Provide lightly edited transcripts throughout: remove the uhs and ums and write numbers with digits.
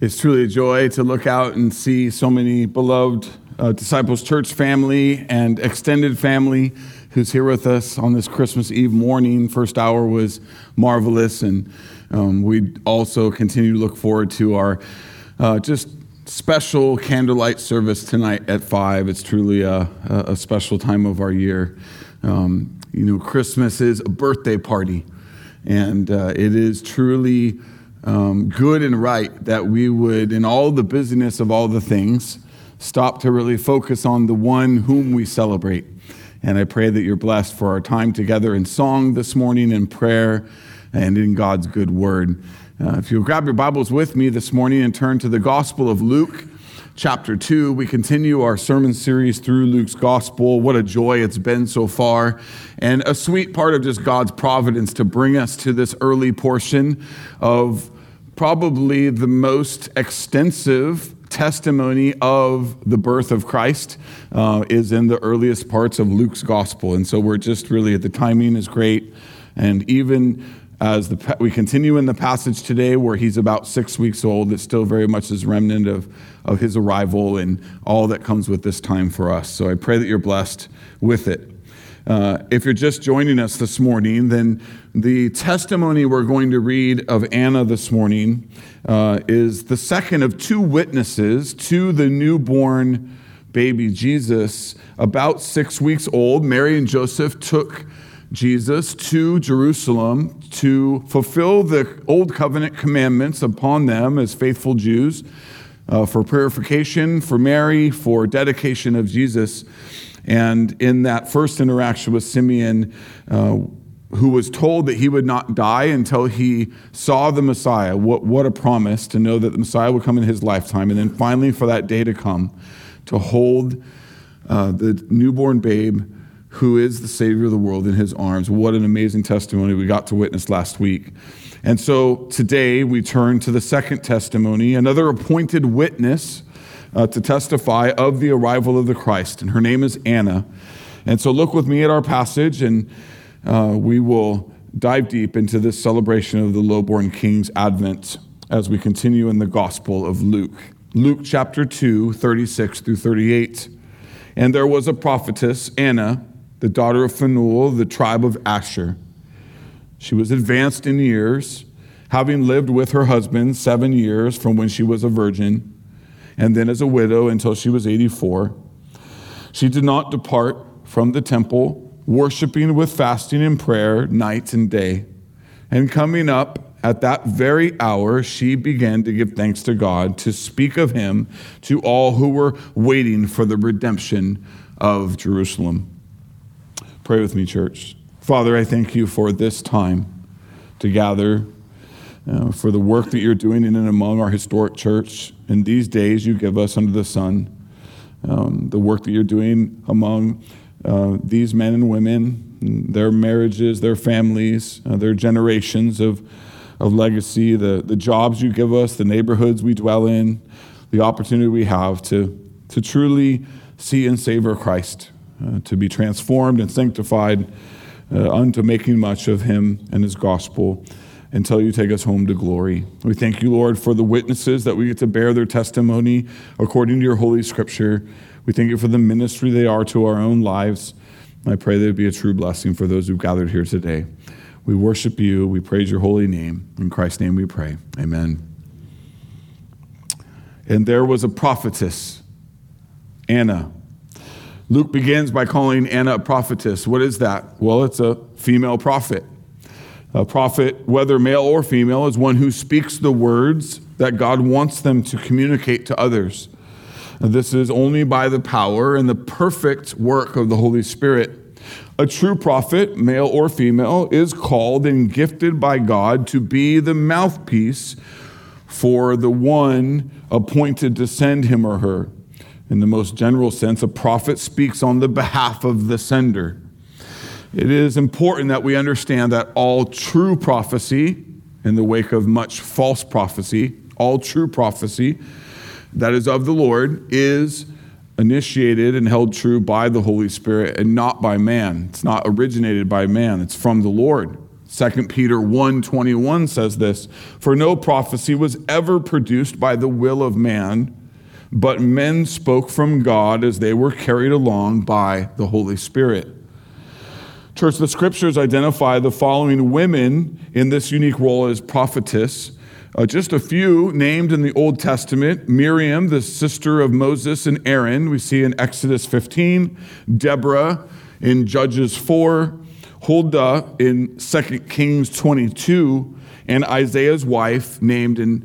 It's truly a joy to look out and see so many beloved Disciples Church family and extended family who's here with us on this Christmas Eve morning. First hour was marvelous, and we also continue to look forward to our just special candlelight service tonight at 5. It's truly a special time of our year. You know, Christmas is a birthday party, and it is truly good and right that we would, in all the busyness of all the things, stop to really focus on the one whom we celebrate. And I pray that you're blessed for our time together in song this morning, in prayer, and in God's good word. If you'll grab your Bibles with me this morning and turn to the Gospel of Luke, chapter 2. We continue our sermon series through Luke's Gospel. What a joy it's been so far. And a sweet part of just God's providence to bring us to this early portion of probably the most extensive testimony of the birth of Christ is in the earliest parts of Luke's gospel. And so we're just really, the timing is great. And even as we continue in the passage today where he's about 6 weeks old, it's still very much this remnant of his arrival and all that comes with this time for us. So I pray that you're blessed with it. If you're just joining us this morning, then the testimony we're going to read of Anna this morning is the second of two witnesses to the newborn baby Jesus. About 6 weeks old, Mary and Joseph took Jesus to Jerusalem to fulfill the Old Covenant commandments upon them as faithful Jews for purification, for Mary, for dedication of Jesus. And in that first interaction with Simeon, who was told that he would not die until he saw the Messiah. What a promise to know that the Messiah would come in his lifetime. And then finally for that day to come, to hold the newborn babe who is the Savior of the world in his arms. What an amazing testimony we got to witness last week. And so today we turn to the second testimony, another appointed witness to testify of the arrival of the Christ. And her name is Anna. And so look with me at our passage, and we will dive deep into this celebration of the lowborn King's advent as we continue in the Gospel of Luke. Luke chapter 2, 36 through 38. And there was a prophetess, Anna, the daughter of Phanuel, the tribe of Asher. She was advanced in years, having lived with her husband 7 years from when she was a virgin, and then as a widow until she was 84. She did not depart from the temple, worshiping with fasting and prayer night and day. And coming up at that very hour, she began to give thanks to God, to speak of him to all who were waiting for the redemption of Jerusalem. Pray with me, church. Father, I thank you for this time to gather, for the work that you're doing in and among our historic church. In these days you give us under the sun, the work that you're doing among these men and women, their marriages, their families, their generations of legacy, the jobs you give us, the neighborhoods we dwell in, the opportunity we have to truly see and savor Christ, to be transformed and sanctified unto making much of him and his gospel, until you take us home to glory. We thank you, Lord, for the witnesses that we get to bear their testimony according to your Holy Scripture. We thank you for the ministry they are to our own lives. I pray that it be a true blessing for those who've gathered here today. We worship you. We praise your holy name. In Christ's name we pray. Amen. And there was a prophetess, Anna. Luke begins by calling Anna a prophetess. What is that? Well, it's a female prophet. A prophet, whether male or female, is one who speaks the words that God wants them to communicate to others. This is only by the power and the perfect work of the Holy Spirit. A true prophet, male or female, is called and gifted by God to be the mouthpiece for the one appointed to send him or her. In the most general sense, a prophet speaks on the behalf of the sender. It is important that we understand that all true prophecy, in the wake of much false prophecy, all true prophecy that is of the Lord is initiated and held true by the Holy Spirit and not by man. It's not originated by man. It's from the Lord. 2 Peter 1:21 says this, "For no prophecy was ever produced by the will of man, but men spoke from God as they were carried along by the Holy Spirit." Church, the scriptures identify the following women in this unique role as prophetess. Just a few named in the Old Testament: Miriam, the sister of Moses and Aaron, we see in Exodus 15, Deborah in Judges 4, Huldah in 2 Kings 22, and Isaiah's wife named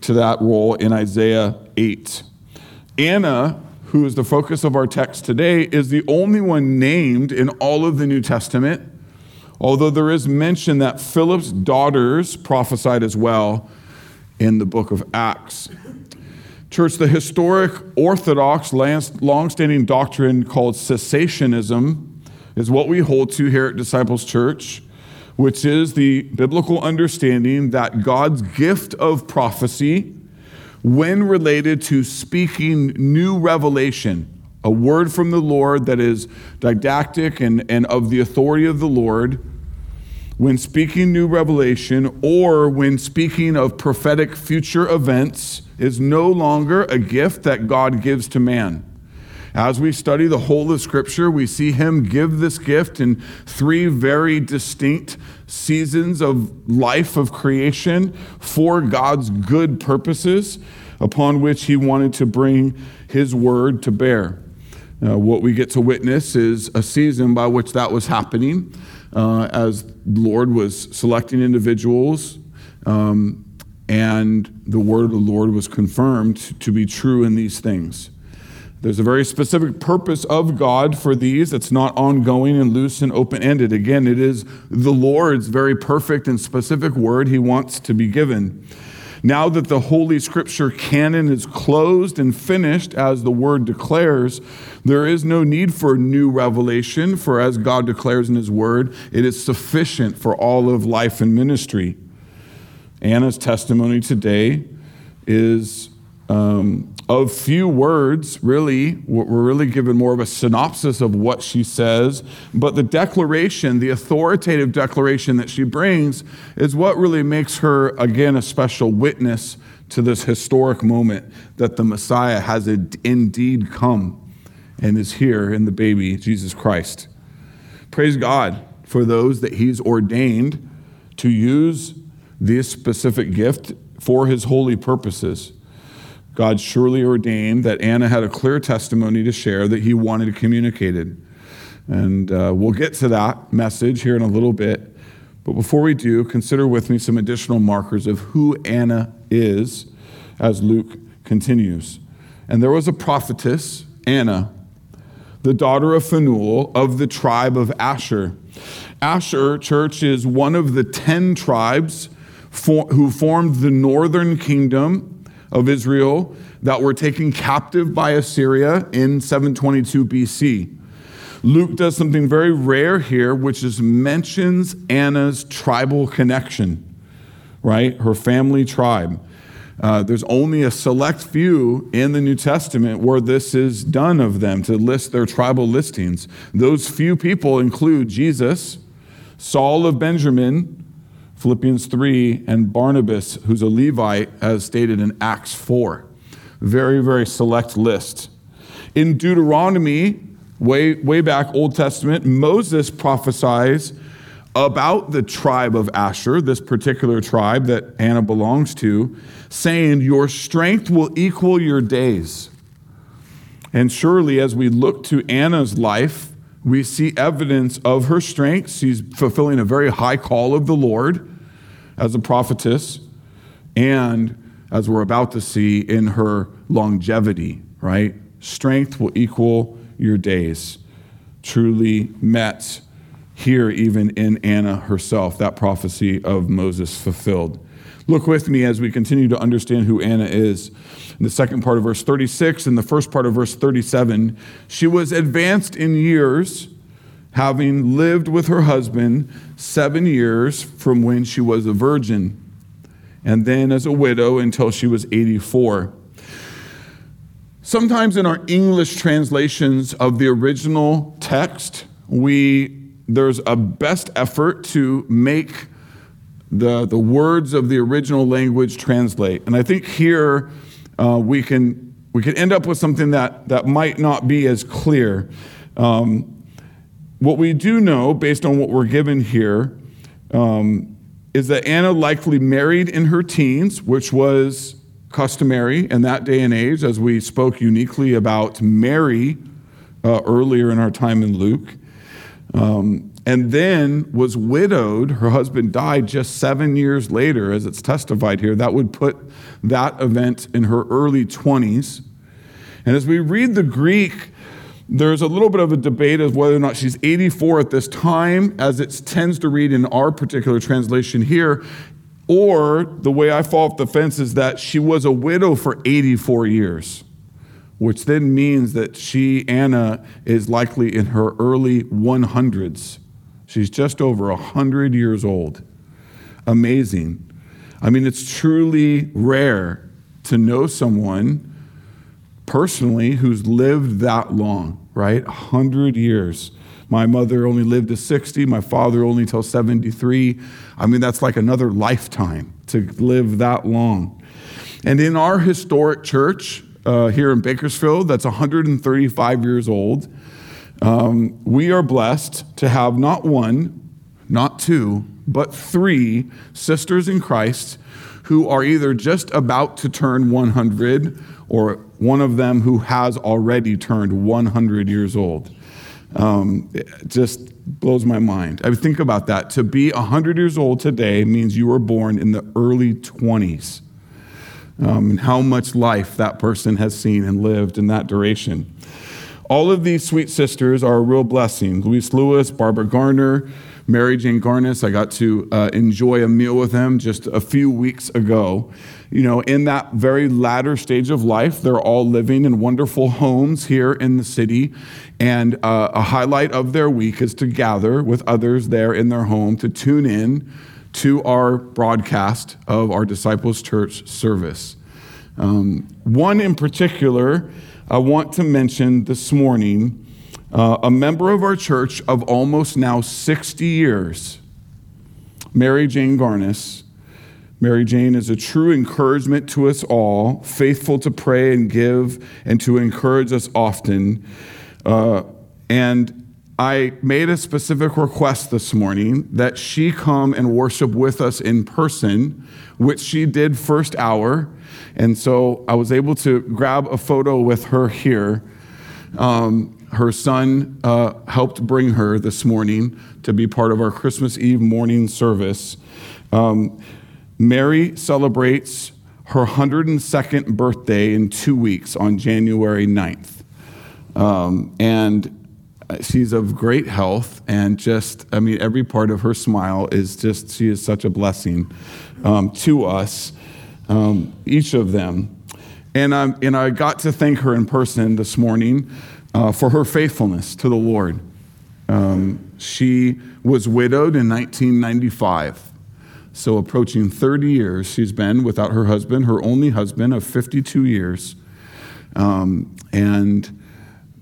to that role in Isaiah 8. Anna, who is the focus of our text today, is the only one named in all of the New Testament, although there is mention that Philip's daughters prophesied as well in the book of Acts. Church, the historic Orthodox longstanding doctrine called cessationism is what we hold to here at Disciples Church, which is the biblical understanding that God's gift of prophecy, when related to speaking new revelation, a word from the Lord that is didactic and of the authority of the Lord, when speaking new revelation or when speaking of prophetic future events, is no longer a gift that God gives to man. As we study the whole of Scripture, we see him give this gift in three very distinct seasons of life of creation for God's good purposes, upon which he wanted to bring his word to bear. What we get to witness is a season by which that was happening, as the Lord was selecting individuals, and the word of the Lord was confirmed to be true in these things. There's a very specific purpose of God for these. It's not ongoing and loose and open-ended. Again, it is the Lord's very perfect and specific word he wants to be given. Now that the Holy Scripture canon is closed and finished, as the word declares, there is no need for new revelation, for as God declares in his word, it is sufficient for all of life and ministry. Anna's testimony today is of few words, really. We're really given more of a synopsis of what she says, but the declaration, the authoritative declaration that she brings, is what really makes her, again, a special witness to this historic moment that the Messiah has indeed come and is here in the baby, Jesus Christ. Praise God for those that he's ordained to use this specific gift for his holy purposes. God surely ordained that Anna had a clear testimony to share that he wanted communicated. And we'll get to that message here in a little bit. But before we do, consider with me some additional markers of who Anna is as Luke continues. And there was a prophetess, Anna, the daughter of Phanuel of the tribe of Asher. Asher, church, is one of the 10 tribes who formed the northern kingdom of Israel that were taken captive by Assyria in 722 BC. Luke does something very rare here, which is mentions Anna's tribal connection, right? Her family tribe. There's only a select few in the New Testament where this is done of them, to list their tribal listings. Those few people include Jesus, Saul of Benjamin, Philippians 3, and Barnabas, who's a Levite, as stated in Acts 4. Very, very select list. In Deuteronomy, way back Old Testament, Moses prophesies about the tribe of Asher, this particular tribe that Anna belongs to, saying, "Your strength will equal your days." And surely, as we look to Anna's life, we see evidence of her strength. She's fulfilling a very high call of the Lord as a prophetess, and as we're about to see, in her longevity, right? Strength will equal your days. Truly met here even in Anna herself, that prophecy of Moses fulfilled. Look with me as we continue to understand who Anna is. In the second part of verse 36 and the first part of verse 37, she was advanced in years, having lived with her husband 7 years from when she was a virgin, and then as a widow until she was 84. Sometimes in our English translations of the original text, we there's a best effort to make the words of the original language translate. And I think here we can end up with something that might not be as clear. What we do know, based on what we're given here, is that Anna likely married in her teens, which was customary in that day and age, as we spoke uniquely about Mary earlier in our time in Luke. And then was widowed. Her husband died just 7 years later, as it's testified here. That would put that event in her early 20s. And as we read the Greek, there's a little bit of a debate of whether or not she's 84 at this time, as it tends to read in our particular translation here, or the way I fall off the fence is that she was a widow for 84 years, which then means that she, Anna, is likely in her early 100s. She's just over 100 years old. Amazing. I mean, it's truly rare to know someone personally who's lived that long, right? 100 years. My mother only lived to 60. My father only till 73. I mean, that's like another lifetime to live that long. And in our historic church here in Bakersfield, that's 135 years old. We are blessed to have not one, not two, but three sisters in Christ who are either just about to turn 100 or one of them who has already turned 100 years old. It just blows my mind. I think about that. To be 100 years old today means you were born in the early 20s. And how much life that person has seen and lived in that duration. All of these sweet sisters are a real blessing. Louise Lewis, Barbara Garner, Mary Jane Garnes. I got to enjoy a meal with them just a few weeks ago. You know, in that very latter stage of life, they're all living in wonderful homes here in the city. And a highlight of their week is to gather with others there in their home to tune in to our broadcast of our Disciples Church service. One in particular I want to mention this morning, a member of our church of almost now 60 years, Mary Jane Garnes. Mary Jane is a true encouragement to us all, faithful to pray and give and to encourage us often. And I made a specific request this morning that she come and worship with us in person, which she did first hour. And so I was able to grab a photo with her here. Her son helped bring her this morning to be part of our Christmas Eve morning service. Mary celebrates her 102nd birthday in 2 weeks on January 9th. And she's of great health and just, I mean, every part of her smile is just, she is such a blessing to us, each of them. And I got to thank her in person this morning for her faithfulness to the Lord. She was widowed in 1995. So approaching 30 years, she's been without her husband, her only husband of 52 years. And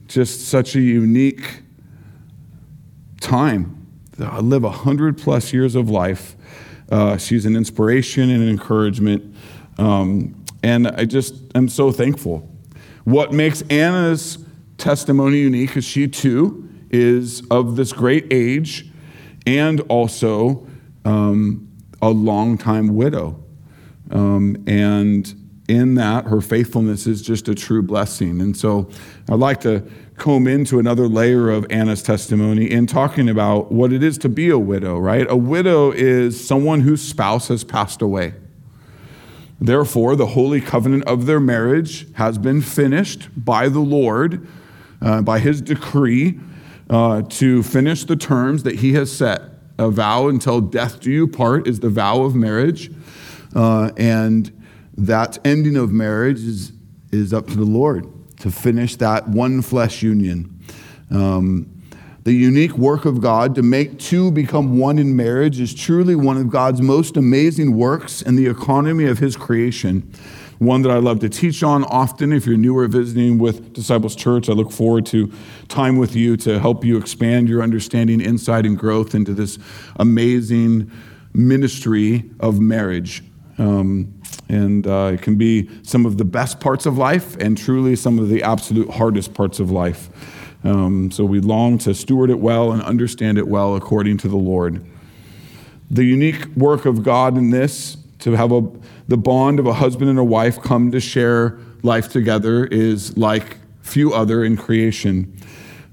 just such a unique time. I live 100+ years of life. She's an inspiration and an encouragement. And I just am so thankful. What makes Anna's testimony unique is she too is of this great age and also a long-time widow. And in that, her faithfulness is just a true blessing. And so I'd like to comb into another layer of Anna's testimony in talking about what it is to be a widow, right? A widow is someone whose spouse has passed away. Therefore, the holy covenant of their marriage has been finished by the Lord, by his decree, to finish the terms that he has set. A vow until death do you part is the vow of marriage. And that ending of marriage is up to the Lord to finish that one flesh union. The unique work of God to make two become one in marriage is truly one of God's most amazing works in the economy of his creation, one that I love to teach on often. If you're newer visiting with Disciples Church, I look forward to time with you to help you expand your understanding, insight, and growth into this amazing ministry of marriage. And it can be some of the best parts of life and truly some of the absolute hardest parts of life. So we long to steward it well and understand it well according to the Lord. The unique work of God in this, to have the bond of a husband and a wife come to share life together, is like few other in creation.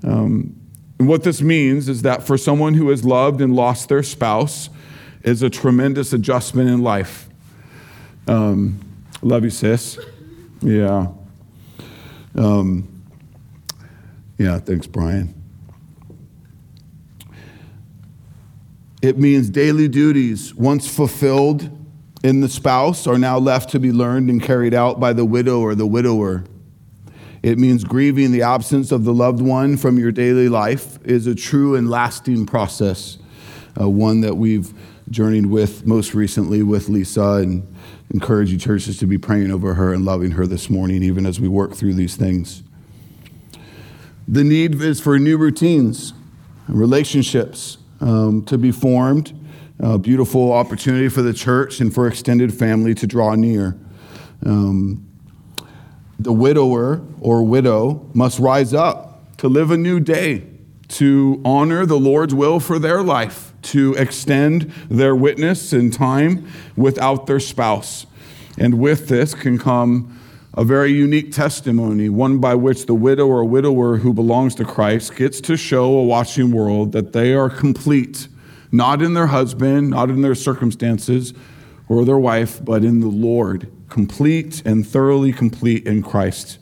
And what this means is that for someone who has loved and lost their spouse is a tremendous adjustment in life. Love you, sis. Yeah. Yeah, thanks, Brian. It means daily duties, once fulfilled in the spouse, are now left to be learned and carried out by the widow or the widower. It means grieving the absence of the loved one from your daily life is a true and lasting process, one that we've journeyed with most recently with Lisa, and encourage you churches to be praying over her and loving her this morning, even as we work through these things. The need is for new routines and relationships to be formed, a beautiful opportunity for the church and for extended family to draw near. The widower or widow must rise up to live a new day, to honor the Lord's will for their life, to extend their witness and time without their spouse. And with this can come a very unique testimony, one by which the widow or widower who belongs to Christ gets to show a watching world that they are complete, not in their husband, not in their circumstances or their wife, but in the Lord, complete and thoroughly complete in Christ.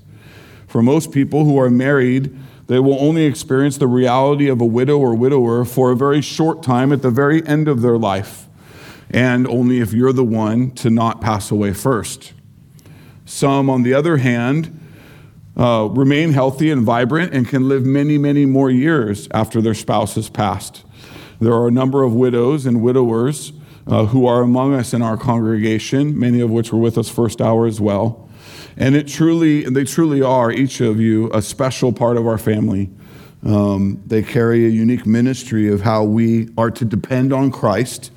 For most people who are married, they will only experience the reality of a widow or widower for a very short time at the very end of their life, and only if you're the one to not pass away first. Some, on the other hand, remain healthy and vibrant and can live many, many more years after their spouse has passed. There are a number of widows and widowers who are among us in our congregation, many of which were with us first hour as well. And they truly are, each of you, a special part of our family. They carry a unique ministry of how we are to depend on Christ,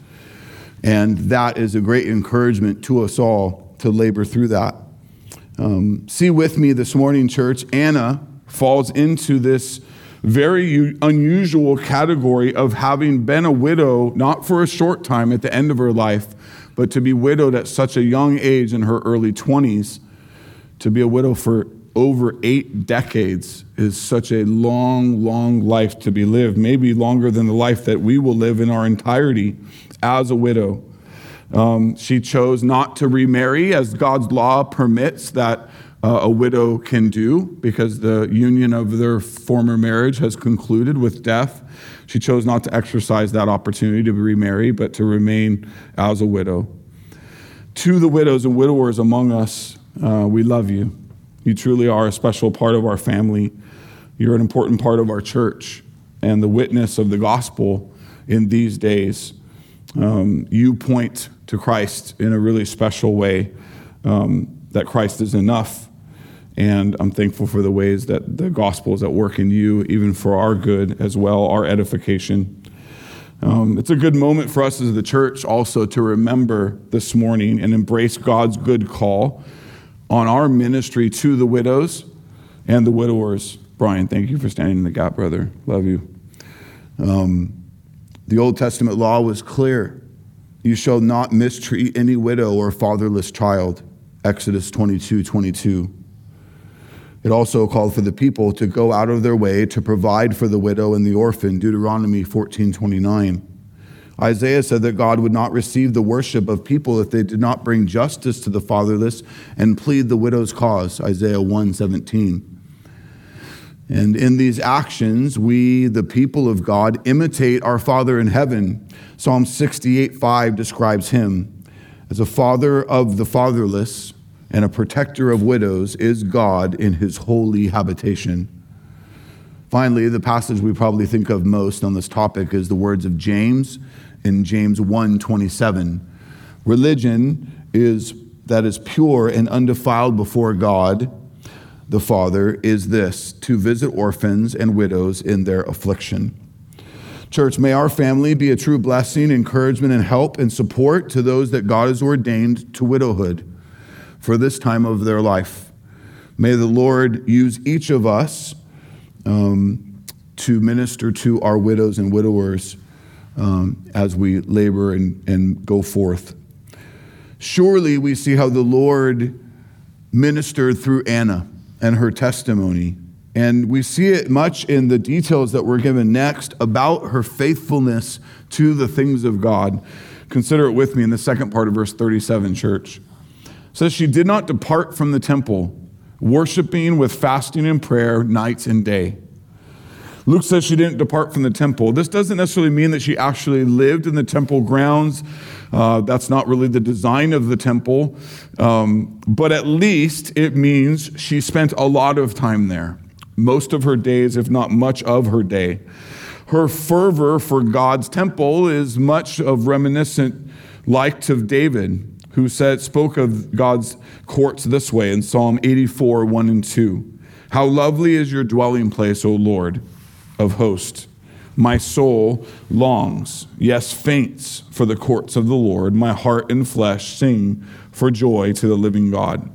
and that is a great encouragement to us all to labor through that. See with me this morning, church, Anna falls into this very unusual category of having been a widow, not for a short time at the end of her life, but to be widowed at such a young age in her early 20s. To be a widow for over 8 decades is such a long, long life to be lived, maybe longer than the life that we will live in our entirety as a widow. She chose not to remarry, as God's law permits that a widow can do, because the union of their former marriage has concluded with death. She chose not to exercise that opportunity to remarry, but to remain as a widow. To the widows and widowers among us, we love you. You truly are a special part of our family. You're an important part of our church and the witness of the gospel in these days. You point to Christ in a really special way, that Christ is enough. And I'm thankful for the ways that the gospel is at work in you, even for our good as well, our edification. It's a good moment for us as the church also to remember this morning and embrace God's good call on our ministry to the widows and the widowers. Brian, thank you for standing in the gap, brother. Love you. The Old Testament law was clear. You shall not mistreat any widow or fatherless child. Exodus 22:22. It also called for the people to go out of their way to provide for the widow and the orphan. Deuteronomy 14:29. Isaiah said that God would not receive the worship of people if they did not bring justice to the fatherless and plead the widow's cause, Isaiah 1:17. And in these actions, we, the people of God, imitate our Father in heaven. Psalm 68:5 describes him as a father of the fatherless and a protector of widows is God in his holy habitation. Finally, the passage we probably think of most on this topic is the words of James in James 1:27. Religion is that is pure and undefiled before God the Father is this, to visit orphans and widows in their affliction. Church, may our family be a true blessing, encouragement, and help and support to those that God has ordained to widowhood for this time of their life. May the Lord use each of us to minister to our widows and widowers as we labor and go forth. Surely we see how the Lord ministered through Anna and her testimony. And we see it much in the details that we're given next about her faithfulness to the things of God. Consider it with me in the second part of verse 37, church. It says, she did not depart from the temple, worshiping with fasting and prayer night and day. Luke says she didn't depart from the temple. This doesn't necessarily mean that she actually lived in the temple grounds. That's not really the design of the temple. But at least it means she spent a lot of time there. Most of her days, if not much of her day. Her fervor for God's temple is much of reminiscent like to David, who spoke of God's courts this way in Psalm 84, 1 and 2. How lovely is your dwelling place, O Lord of hosts. My soul longs, yes, faints for the courts of the Lord. My heart and flesh sing for joy to the living God.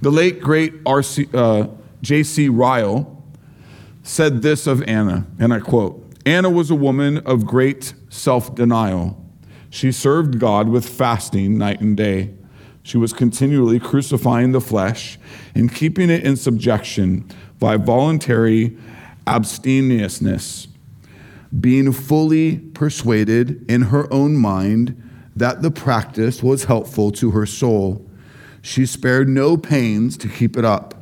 The late, great J.C. Ryle said this of Anna, and I quote, Anna was a woman of great self-denial. She served God with fasting night and day. She was continually crucifying the flesh and keeping it in subjection by voluntary abstemiousness, being fully persuaded in her own mind that the practice was helpful to her soul. She spared no pains to keep it up.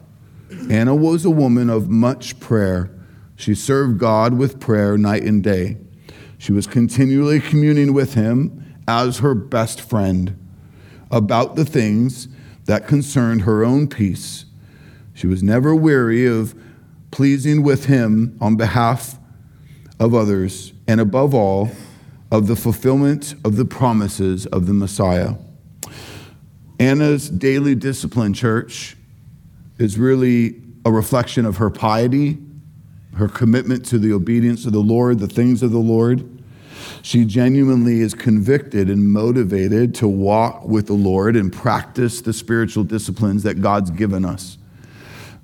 Anna was a woman of much prayer. She served God with prayer night and day. She was continually communing with him as her best friend about the things that concerned her own peace. She was never weary of pleasing with him on behalf of others, and above all, of the fulfillment of the promises of the Messiah. Anna's daily discipline, church, is really a reflection of her piety, her commitment to the obedience of the Lord, the things of the Lord. She genuinely is convicted and motivated to walk with the Lord and practice the spiritual disciplines that God's given us.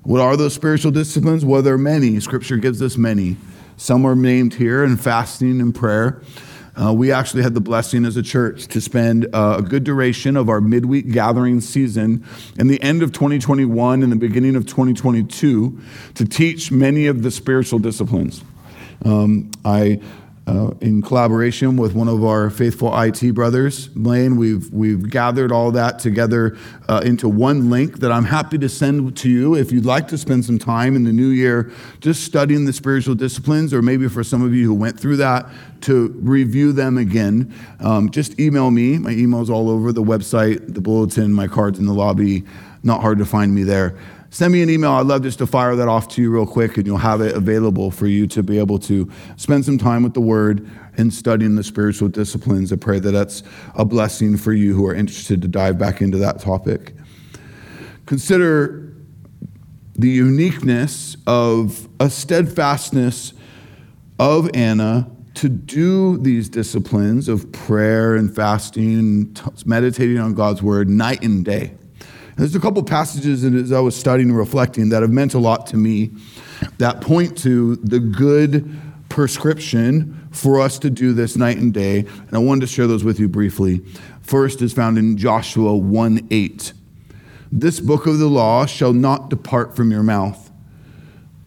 What are those spiritual disciplines? Well, there are many. Scripture gives us many. Some are named here in fasting and prayer. We actually had the blessing as a church to spend a good duration of our midweek gathering season in the end of 2021 and the beginning of 2022 to teach many of the spiritual disciplines. In collaboration with one of our faithful IT brothers, Blaine, we've gathered all that together into one link that I'm happy to send to you if you'd like to spend some time in the new year just studying the spiritual disciplines, or maybe for some of you who went through that, to review them again. Just email me. My email's all over the website, the bulletin, my card's in the lobby. Not hard to find me there. Send me an email. I'd love just to fire that off to you real quick, and you'll have it available for you to be able to spend some time with the Word and studying the spiritual disciplines. I pray that that's a blessing for you who are interested to dive back into that topic. Consider the uniqueness of a steadfastness of Anna to do these disciplines of prayer and fasting, meditating on God's Word night and day. There's a couple passages as I was studying and reflecting that have meant a lot to me that point to the good prescription for us to do this night and day. And I wanted to share those with you briefly. First is found in Joshua 1:8. This book of the law shall not depart from your mouth,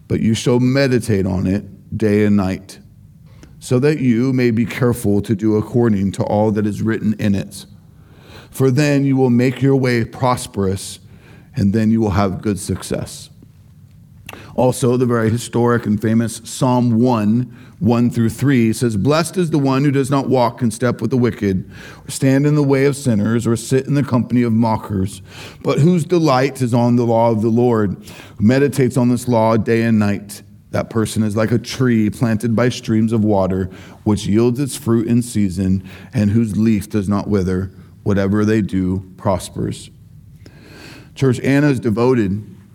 but you shall meditate on it day and night, so that you may be careful to do according to all that is written in it. For then you will make your way prosperous, and then you will have good success. Also, the very historic and famous Psalm 1:1 through 3 says, Blessed is the one who does not walk in step with the wicked, or stand in the way of sinners, or sit in the company of mockers, but whose delight is on the law of the Lord, who meditates on this law day and night. That person is like a tree planted by streams of water, which yields its fruit in season, and whose leaf does not wither. Whatever they do prospers. Church, Anna is devoted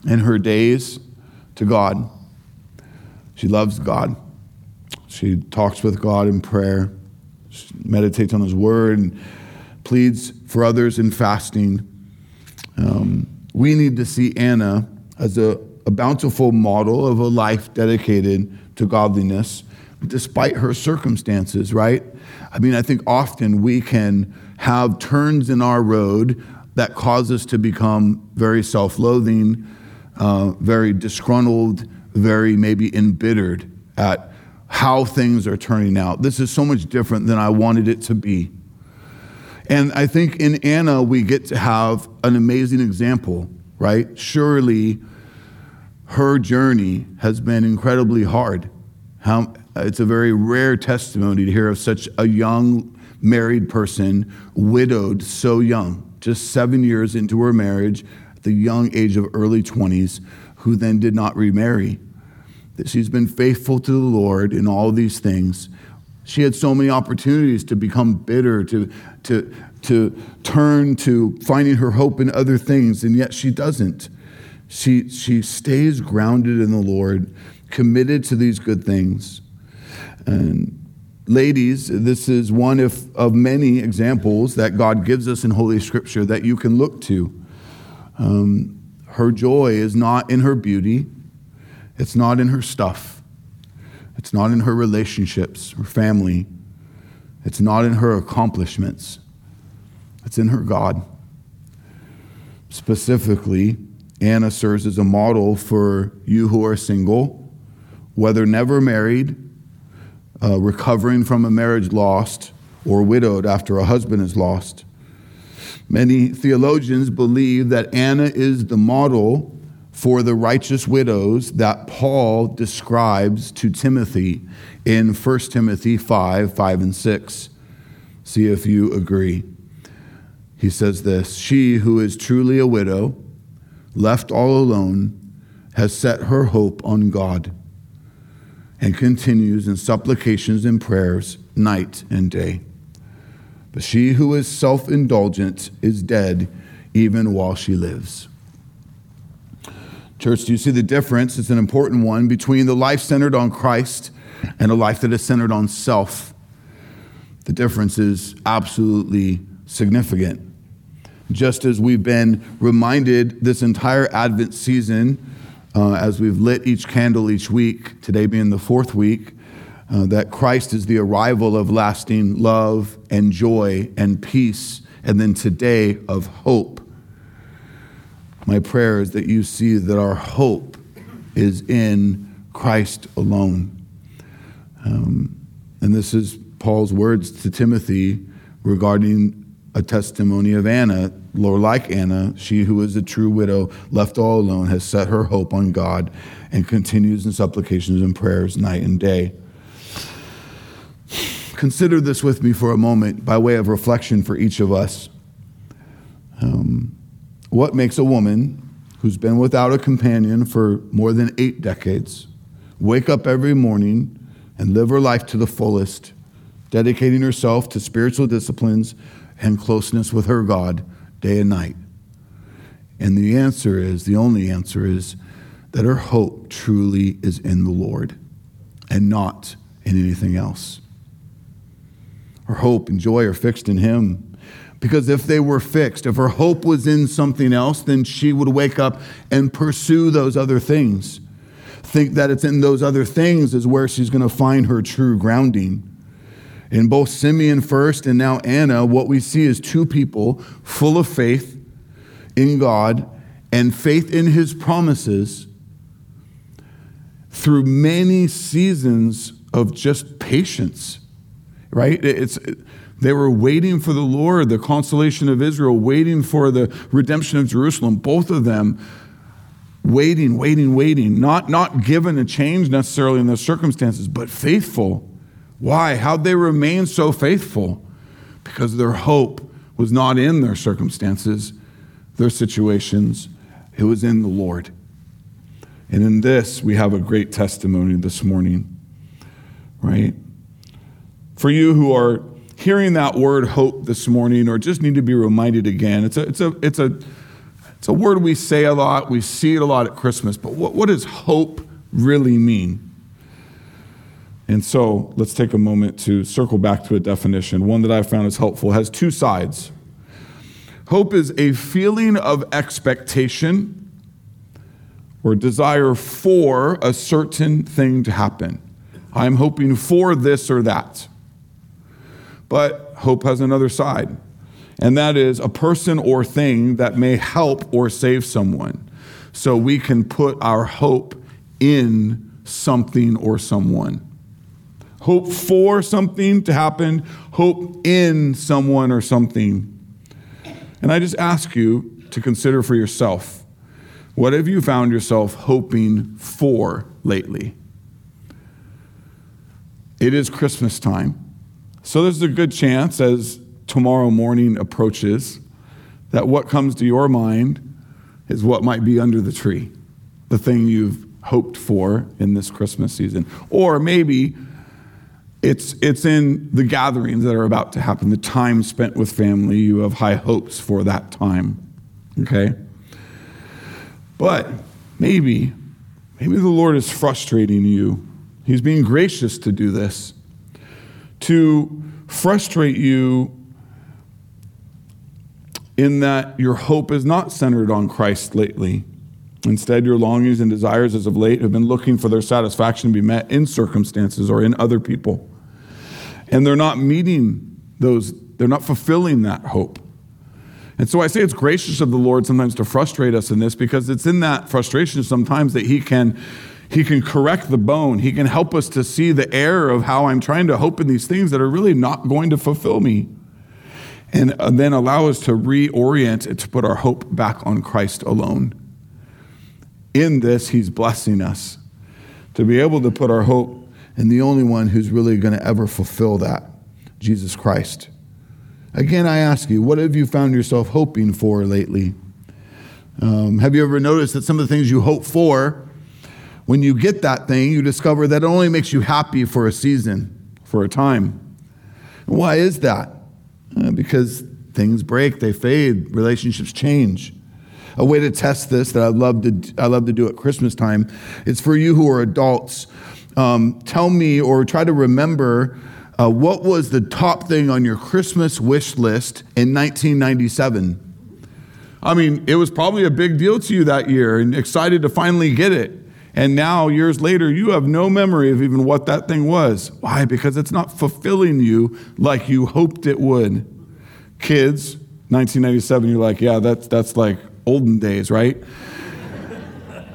in her days to God. She loves God. She talks with God in prayer. She meditates on his word and pleads for others in fasting. We need to see Anna as a bountiful model of a life dedicated to godliness, despite her circumstances, right? I mean, I think often we can have turns in our road that cause us to become very self-loathing, very disgruntled, very maybe embittered at how things are turning out. This is so much different than I wanted it to be. And I think in Anna, we get to have an amazing example, right? Surely her journey has been incredibly hard. It's a very rare testimony to hear of such a young married person, widowed so young, just 7 years into her marriage, at the young age of early 20s, who then did not remarry. That she's been faithful to the Lord in all these things. She had so many opportunities to become bitter, to turn to finding her hope in other things, and yet she doesn't. She stays grounded in the Lord, committed to these good things. And ladies, this is one of many examples that God gives us in Holy Scripture that you can look to. Her joy is not in her beauty. It's not in her stuff. It's not in her relationships, her family. It's not in her accomplishments. It's in her God. Specifically, Anna serves as a model for you who are single, whether never married, recovering from a marriage lost, or widowed after a husband is lost. Many theologians believe that Anna is the model for the righteous widows that Paul describes to Timothy in 1 Timothy 5 and 6. See if you agree. He says this, "She who is truly a widow, left all alone, has set her hope on God and continues in supplications and prayers night and day. But she who is self-indulgent is dead even while she lives." Church, do you see the difference? It's an important one between the life centered on Christ and a life that is centered on self. The difference is absolutely significant. Just as we've been reminded this entire Advent season, as we've lit each candle each week, today being the fourth week, that Christ is the arrival of lasting love and joy and peace, and then today of hope. My prayer is that you see that our hope is in Christ alone. And this is Paul's words to Timothy regarding a testimony of Anna, or like Anna, she who is a true widow, left all alone, has set her hope on God and continues in supplications and prayers night and day. Consider this with me for a moment by way of reflection for each of us. What makes a woman who's been without a companion for more than 8 decades wake up every morning and live her life to the fullest, dedicating herself to spiritual disciplines and closeness with her God day and night? And the answer is, the only answer is, that her hope truly is in the Lord and not in anything else. Her hope and joy are fixed in him. Because if they were fixed, if her hope was in something else, then she would wake up and pursue those other things. Think that it's in those other things is where she's going to find her true grounding. In both Simeon first and now Anna, what we see is two people full of faith in God and faith in his promises through many seasons of just patience, right? They were waiting for the Lord, the consolation of Israel, waiting for the redemption of Jerusalem. Both of them waiting, not given a change necessarily in their circumstances, but faithful. Why? How'd they remain so faithful? Because their hope was not in their circumstances, their situations. It was in the Lord. And in this, we have a great testimony this morning, right? For you who are hearing that word hope this morning, or just need to be reminded again, it's a It's a word we say a lot. We see it a lot at Christmas. But what does hope really mean? And so let's take a moment to circle back to a definition, one that I found is helpful. It has two sides. Hope is a feeling of expectation or desire for a certain thing to happen. I'm hoping for this or that. But hope has another side, and that is a person or thing that may help or save someone. So we can put our hope in something or someone. Hope for something to happen, hope in someone or something. And I just ask you to consider for yourself, what have you found yourself hoping for lately? It is Christmas time. So there's a good chance as tomorrow morning approaches that what comes to your mind is what might be under the tree, the thing you've hoped for in this Christmas season. Or maybe it's in the gatherings that are about to happen, the time spent with family. You have high hopes for that time, okay? But maybe the Lord is frustrating you. He's being gracious to do this, to frustrate you in that your hope is not centered on Christ lately. Instead, your longings and desires as of late have been looking for their satisfaction to be met in circumstances or in other people. And they're not meeting those, they're not fulfilling that hope. And so I say it's gracious of the Lord sometimes to frustrate us in this, because it's in that frustration sometimes that He can correct the bone. He can help us to see the error of how I'm trying to hope in these things that are really not going to fulfill me. And then allow us to reorient it, to put our hope back on Christ alone. In this, he's blessing us to be able to put our hope in the only one who's really going to ever fulfill that, Jesus Christ. Again, I ask you, what have you found yourself hoping for lately? Have you ever noticed that some of the things you hope for, when you get that thing, you discover that it only makes you happy for a season, for a time? Why is that? Because things break, they fade, relationships change. A way to test this that I love to do at Christmas time is for you who are adults. Tell me or try to remember what was the top thing on your Christmas wish list in 1997. I mean, it was probably a big deal to you that year and excited to finally get it. And now, years later, you have no memory of even what that thing was. Why? Because it's not fulfilling you like you hoped it would. Kids, 1997, you're like, yeah, that's like olden days, right?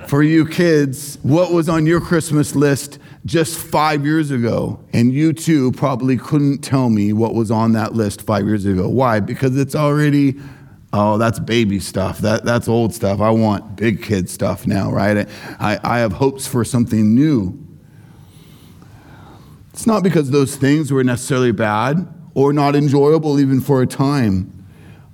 For you kids, what was on your Christmas list just 5 years ago? And you too probably couldn't tell me what was on that list 5 years ago. Why? Because it's already, oh, that's baby stuff. That's old stuff. I want big kid stuff now, right? I have hopes for something new. It's not because those things were necessarily bad or not enjoyable even for a time.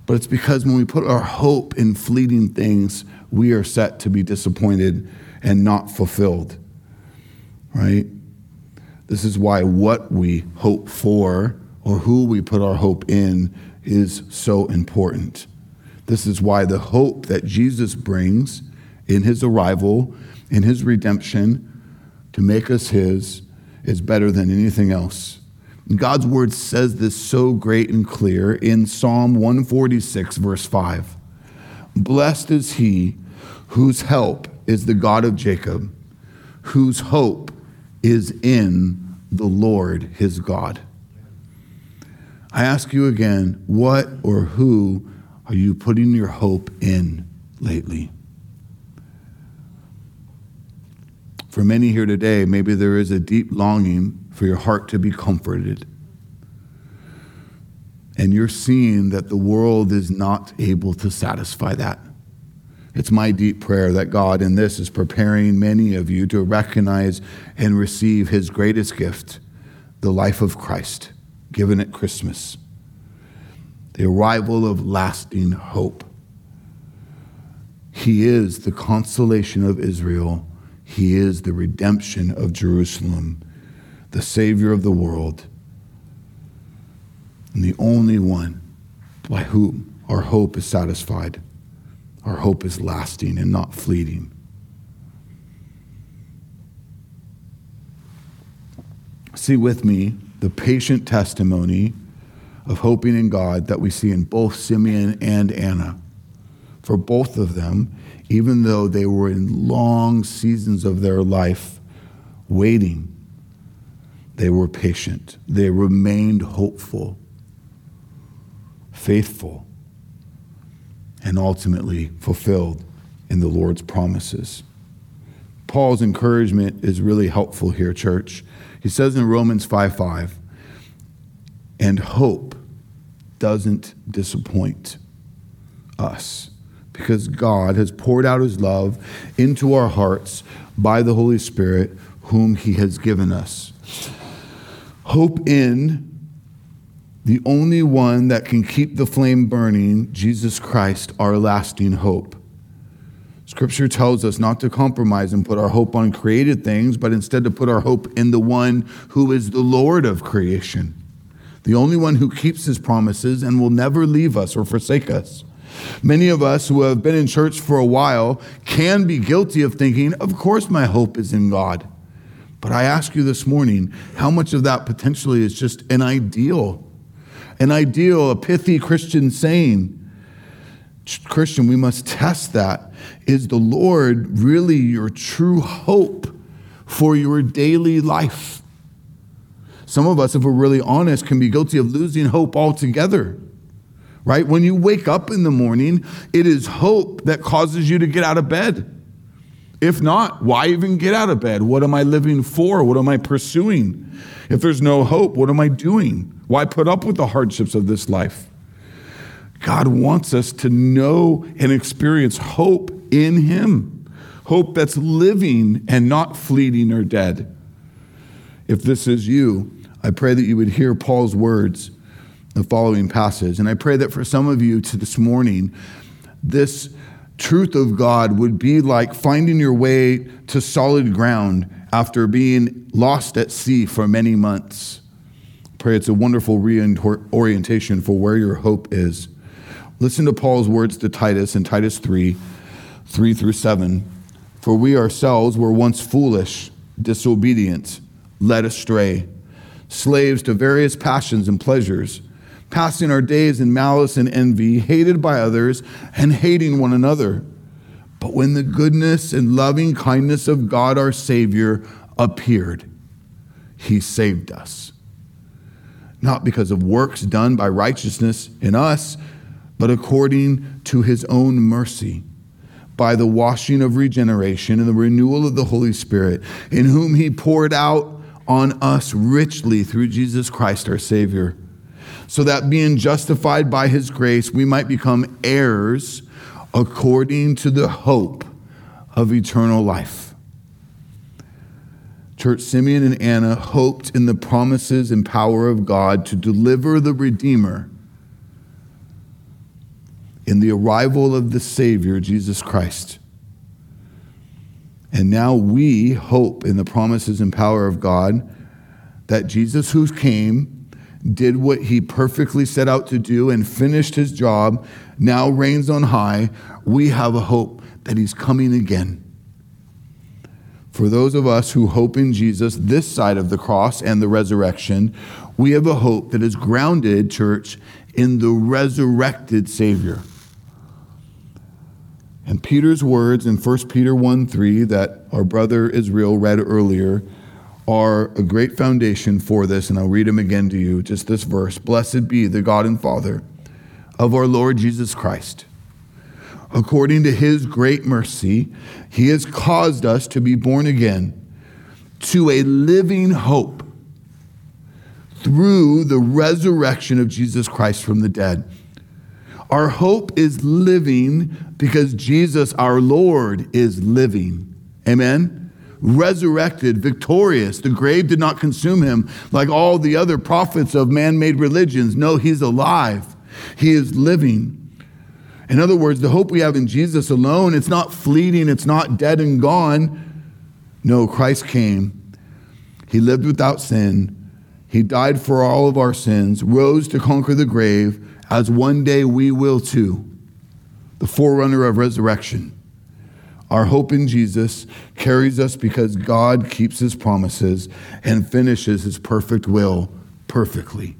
But it's because when we put our hope in fleeting things, we are set to be disappointed and not fulfilled, right? This is why what we hope for or who we put our hope in is so important. This is why the hope that Jesus brings in his arrival, in his redemption, to make us his, is better than anything else. God's word says this so great and clear in Psalm 146, verse 5. Blessed is he whose help is the God of Jacob, whose hope is in the Lord his God. I ask you again, what or who are you putting your hope in lately? For many here today, maybe there is a deep longing for your heart to be comforted. And you're seeing that the world is not able to satisfy that. It's my deep prayer that God in this is preparing many of you to recognize and receive his greatest gift, the life of Christ, given at Christmas, the arrival of lasting hope. He is the consolation of Israel. He is the redemption of Jerusalem, the Savior of the world, and the only one by whom our hope is satisfied. Our hope is lasting and not fleeting. See with me the patient testimony of hoping in God that we see in both Simeon and Anna. For both of them, even though they were in long seasons of their life waiting, they were patient. They remained hopeful, faithful, and ultimately fulfilled in the Lord's promises. Paul's encouragement is really helpful here, church. He says in Romans 5:5, and hope doesn't disappoint us because God has poured out his love into our hearts by the Holy Spirit whom he has given us. Hope in the only one that can keep the flame burning, Jesus Christ, our lasting hope. Scripture tells us not to compromise and put our hope on created things, but instead to put our hope in the one who is the Lord of creation, the only one who keeps his promises and will never leave us or forsake us. Many of us who have been in church for a while can be guilty of thinking, of course my hope is in God. But I ask you this morning, how much of that potentially is just an ideal, a pithy Christian saying? Christian, we must test that. Is the Lord really your true hope for your daily life? Some of us, if we're really honest, can be guilty of losing hope altogether, right? When you wake up in the morning, it is hope that causes you to get out of bed. If not, why even get out of bed? What am I living for? What am I pursuing? If there's no hope, what am I doing? Why put up with the hardships of this life? God wants us to know and experience hope in him, hope that's living and not fleeting or dead. If this is you, I pray that you would hear Paul's words, the following passage. And I pray that for some of you to this morning, this truth of God would be like finding your way to solid ground after being lost at sea for many months. Pray it's a wonderful reorientation for where your hope is. Listen to Paul's words to Titus in Titus 3:3-7. For we ourselves were once foolish, disobedient, led astray, slaves to various passions and pleasures, passing our days in malice and envy, hated by others and hating one another. But when the goodness and loving kindness of God our Savior appeared, he saved us. Not because of works done by righteousness in us, but according to his own mercy, by the washing of regeneration and the renewal of the Holy Spirit, in whom he poured out on us richly through Jesus Christ our Savior, so that being justified by his grace, we might become heirs according to the hope of eternal life. Church, Simeon and Anna hoped in the promises and power of God to deliver the Redeemer in the arrival of the Savior, Jesus Christ. And now we hope in the promises and power of God that Jesus who came did what he perfectly set out to do and finished his job, now reigns on high. We have a hope that he's coming again. For those of us who hope in Jesus, this side of the cross and the resurrection, we have a hope that is grounded, church, in the resurrected Savior. And Peter's words in 1 Peter 1:3 that our brother Israel read earlier are a great foundation for this, and I'll read them again to you, just this verse. Blessed be the God and Father of our Lord Jesus Christ. According to his great mercy, he has caused us to be born again to a living hope through the resurrection of Jesus Christ from the dead. Our hope is living because Jesus, our Lord, is living. Amen? Resurrected, victorious. The grave did not consume him like all the other prophets of man-made religions. No, he's alive. He is living. In other words, the hope we have in Jesus alone, it's not fleeting, it's not dead and gone. No, Christ came. He lived without sin. He died for all of our sins, rose to conquer the grave, as one day we will too. the forerunner of resurrection. Our hope in Jesus carries us because God keeps his promises and finishes his perfect will perfectly.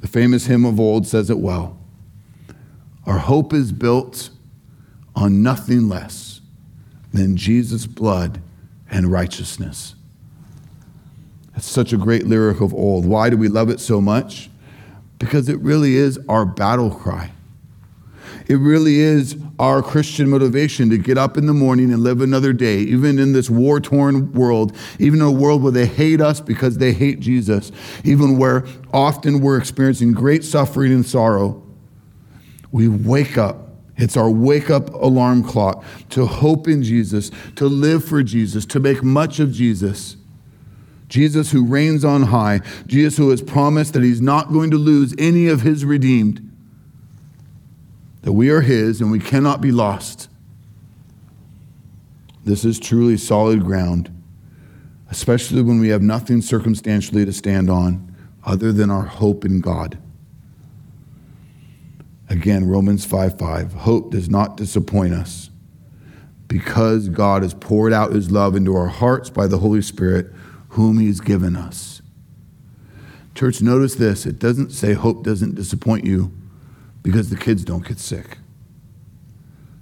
The famous hymn of old says it well. Our hope is built on nothing less than Jesus' blood and righteousness. That's such a great lyric of old. Why do we love it so much? Because it really is our battle cry. It really is our Christian motivation to get up in the morning and live another day, even in this war-torn world, even in a world where they hate us because they hate Jesus, even where often we're experiencing great suffering and sorrow. We wake up. It's our wake-up alarm clock to hope in Jesus, to live for Jesus, to make much of Jesus. Jesus who reigns on high, Jesus who has promised that he's not going to lose any of his redeemed, that we are his and we cannot be lost. This is truly solid ground, especially when we have nothing circumstantially to stand on other than our hope in God. Again, Romans 5:5, hope does not disappoint us because God has poured out his love into our hearts by the Holy Spirit whom he's given us. Church, notice this. It doesn't say hope doesn't disappoint you because the kids don't get sick.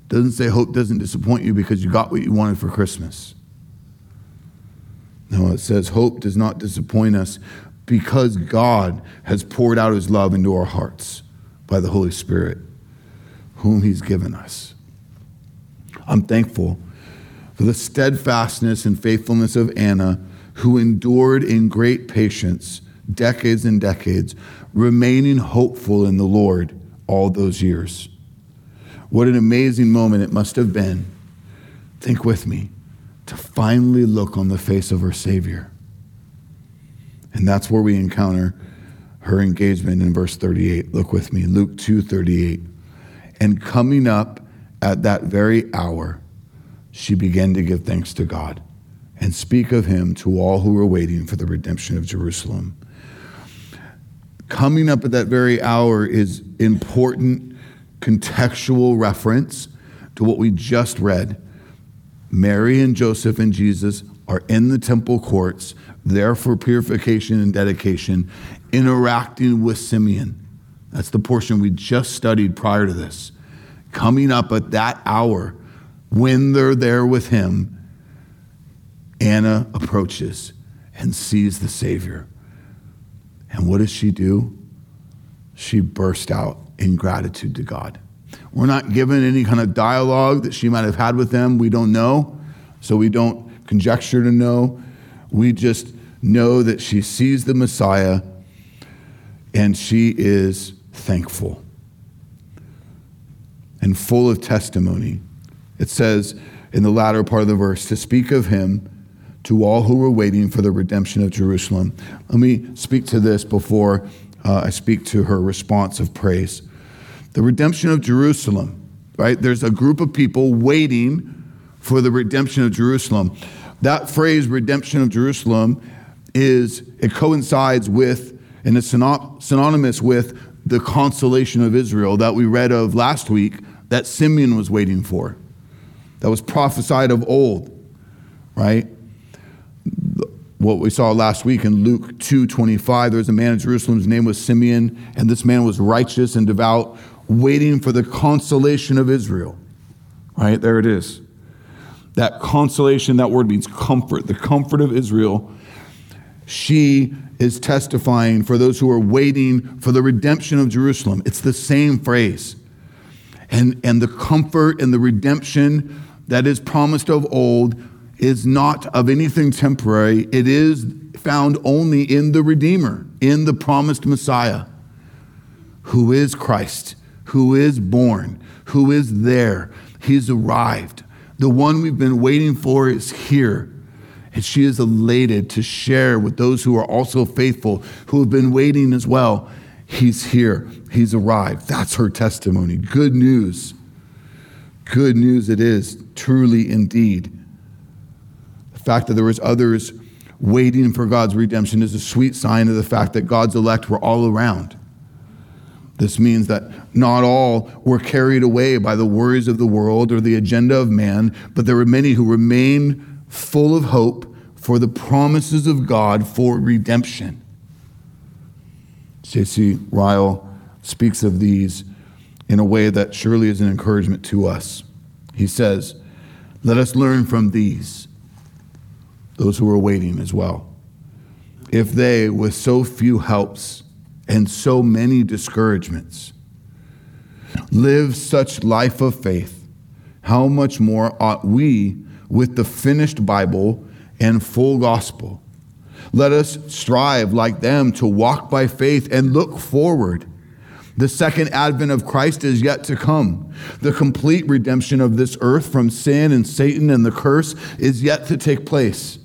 It doesn't say hope doesn't disappoint you because you got what you wanted for Christmas. No, it says hope does not disappoint us because God has poured out his love into our hearts by the Holy Spirit, whom he's given us. I'm thankful for the steadfastness and faithfulness of Anna, who endured in great patience decades and decades, remaining hopeful in the Lord all those years. What an amazing moment it must have been, think with me, to finally look on the face of her Savior. And that's where we encounter her engagement in verse 38. Look with me, Luke 2:38. And coming up at that very hour, she began to give thanks to God and speak of him to all who were waiting for the redemption of Jerusalem. Coming up at that very hour is important contextual reference to what we just read. Mary and Joseph and Jesus are in the temple courts, there for purification and dedication, interacting with Simeon. That's the portion we just studied prior to this. Coming up at that hour, when they're there with him, Anna approaches and sees the Savior. And what does she do? She bursts out in gratitude to God. We're not given any kind of dialogue that she might have had with them. We don't know, so we don't conjecture to know. We just know that she sees the Messiah and she is thankful and full of testimony. It says in the latter part of the verse, to speak of him to all who were waiting for the redemption of Jerusalem. Let me speak to this before I speak to her response of praise. The redemption of Jerusalem, right? There's a group of people waiting for the redemption of Jerusalem. That phrase, redemption of Jerusalem, it coincides with and is synonymous with the consolation of Israel that we read of last week that Simeon was waiting for, that was prophesied of old, right? What we saw last week in Luke 2:25, there was a man in Jerusalem, his name was Simeon, and this man was righteous and devout, waiting for the consolation of Israel. Right, there it is. That consolation, that word means comfort, the comfort of Israel. She is testifying for those who are waiting for the redemption of Jerusalem. It's the same phrase. And the comfort and the redemption that is promised of old is not of anything temporary. It is found only in the Redeemer, in the promised Messiah, who is Christ, who is born, who is there. He's arrived. The one we've been waiting for is here. And she is elated to share with those who are also faithful, who have been waiting as well. He's here. He's arrived. That's her testimony. Good news. Good news it is, truly indeed. The fact that there was others waiting for God's redemption is a sweet sign of the fact that God's elect were all around. This means that not all were carried away by the worries of the world or the agenda of man, but there were many who remained full of hope for the promises of God for redemption. J.C. Ryle speaks of these in a way that surely is an encouragement to us. He says, let us learn from these, those who are waiting as well. If they, with so few helps and so many discouragements, live such life of faith, how much more ought we, with the finished Bible and full gospel? Let us strive like them to walk by faith and look forward. The second advent of Christ is yet to come. The complete redemption of this earth from sin and Satan and the curse is yet to take place.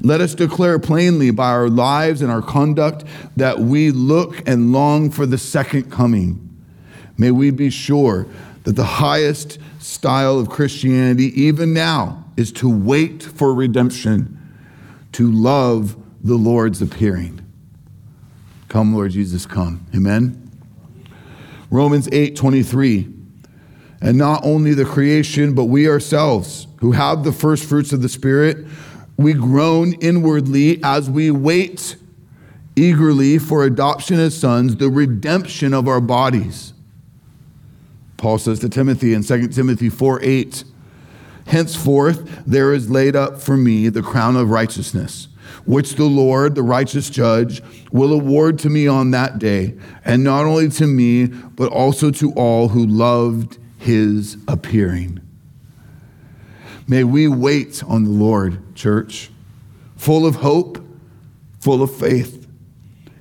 Let us declare plainly by our lives and our conduct that we look and long for the second coming. May we be sure that the highest style of Christianity, even now, is to wait for redemption, to love the Lord's appearing. Come, Lord Jesus, come. Amen. Romans 8:23, and not only the creation, but we ourselves who have the first fruits of the Spirit, we groan inwardly as we wait eagerly for adoption as sons, the redemption of our bodies. Paul says to Timothy in 2 Timothy 4:8, henceforth there is laid up for me the crown of righteousness, which the Lord, the righteous judge, will award to me on that day, and not only to me, but also to all who loved his appearing. May we wait on the Lord, church, full of hope, full of faith.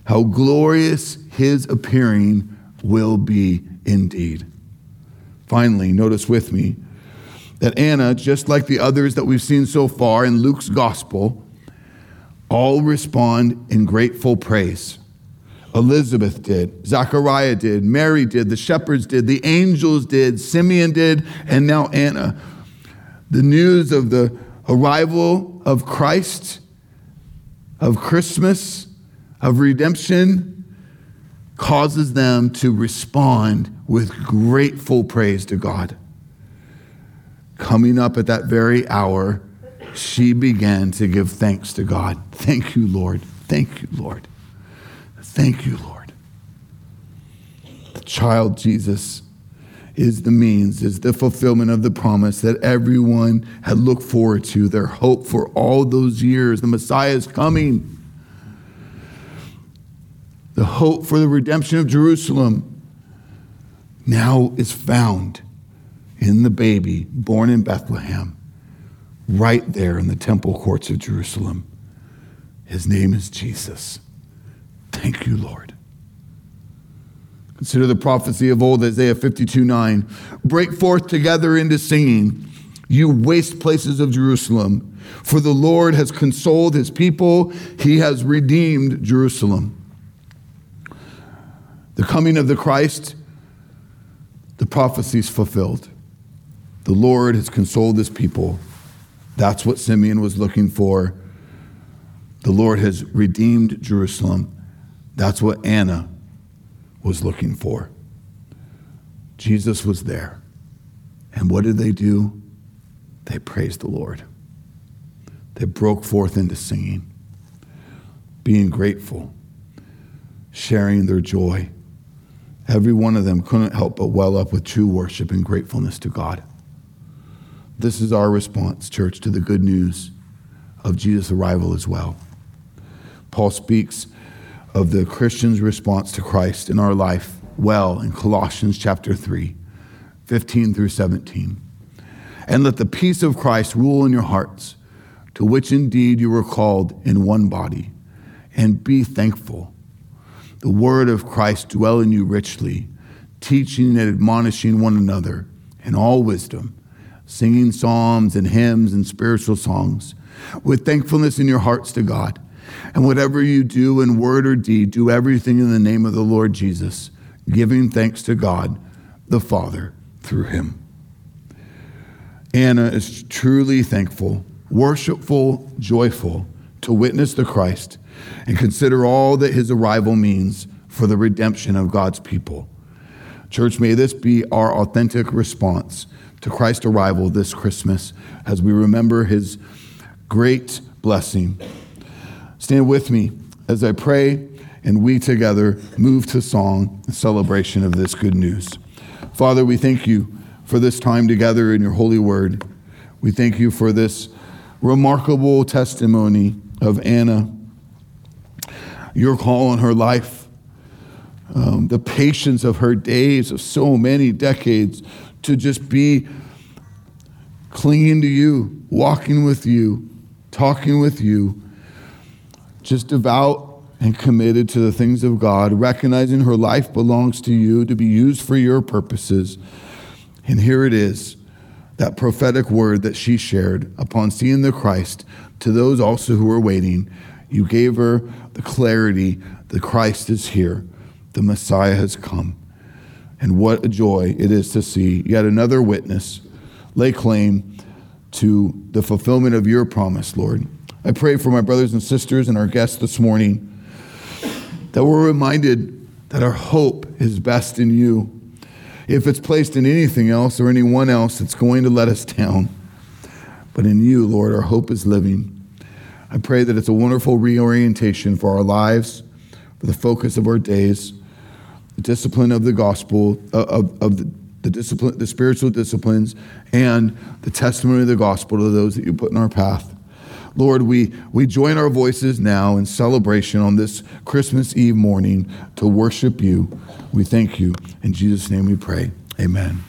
How glorious his appearing will be indeed. Finally, notice with me that Anna, just like the others that we've seen so far in Luke's gospel, all respond in grateful praise. Elizabeth did, Zechariah did, Mary did, the shepherds did, the angels did, Simeon did, and now Anna. The news of the arrival of Christ, of Christmas, of redemption, causes them to respond with grateful praise to God. Coming up at that very hour, she began to give thanks to God. Thank you, Lord. Thank you, Lord. Thank you, Lord. The child Jesus is the means, is the fulfillment of the promise that everyone had looked forward to, their hope for all those years. The Messiah is coming. The hope for the redemption of Jerusalem now is found in the baby born in Bethlehem, right there in the temple courts of Jerusalem. His name is Jesus. Thank you, Lord. Consider the prophecy of old, Isaiah 52:9. Break forth together into singing, you waste places of Jerusalem, for the Lord has consoled his people. He has redeemed Jerusalem. The coming of the Christ, the prophecies fulfilled. The Lord has consoled his people. That's what Simeon was looking for. The Lord has redeemed Jerusalem. That's what Anna was looking for. Jesus was there. And what did they do? They praised the Lord. They broke forth into singing, being grateful, sharing their joy. Every one of them couldn't help but well up with true worship and gratefulness to God. This is our response, church, to the good news of Jesus' arrival as well. Paul speaks of the Christian's response to Christ in our life well in Colossians chapter 3, 15 through 17. And let the peace of Christ rule in your hearts, to which indeed you were called in one body, and be thankful. The word of Christ dwell in you richly, teaching and admonishing one another in all wisdom, singing psalms and hymns and spiritual songs with thankfulness in your hearts to God. And whatever you do in word or deed, do everything in the name of the Lord Jesus, giving thanks to God the Father through him. Anna is truly thankful, worshipful, joyful to witness the Christ and consider all that his arrival means for the redemption of God's people. Church, may this be our authentic response to Christ's arrival this Christmas as we remember his great blessing. Stand with me as I pray and we together move to song in celebration of this good news. Father, we thank you for this time together in your holy word. We thank you for this remarkable testimony of Anna, your call on her life, the patience of her days, of so many decades, to just be clinging to you, walking with you, talking with you, just devout and committed to the things of God, recognizing her life belongs to you to be used for your purposes. And here it is, that prophetic word that she shared upon seeing the Christ to those also who were waiting. You gave her the clarity that Christ is here, the Messiah has come. And what a joy it is to see yet another witness lay claim to the fulfillment of your promise, Lord. I pray for my brothers and sisters and our guests this morning that we're reminded that our hope is best in you. If it's placed in anything else or anyone else, it's going to let us down. But in you, Lord, our hope is living. I pray that it's a wonderful reorientation for our lives, for the focus of our days, the discipline of the gospel, of the spiritual disciplines, and the testimony of the gospel to those that you put in our path. Lord, we join our voices now in celebration on this Christmas Eve morning to worship you. We thank you. In Jesus' name we pray. Amen.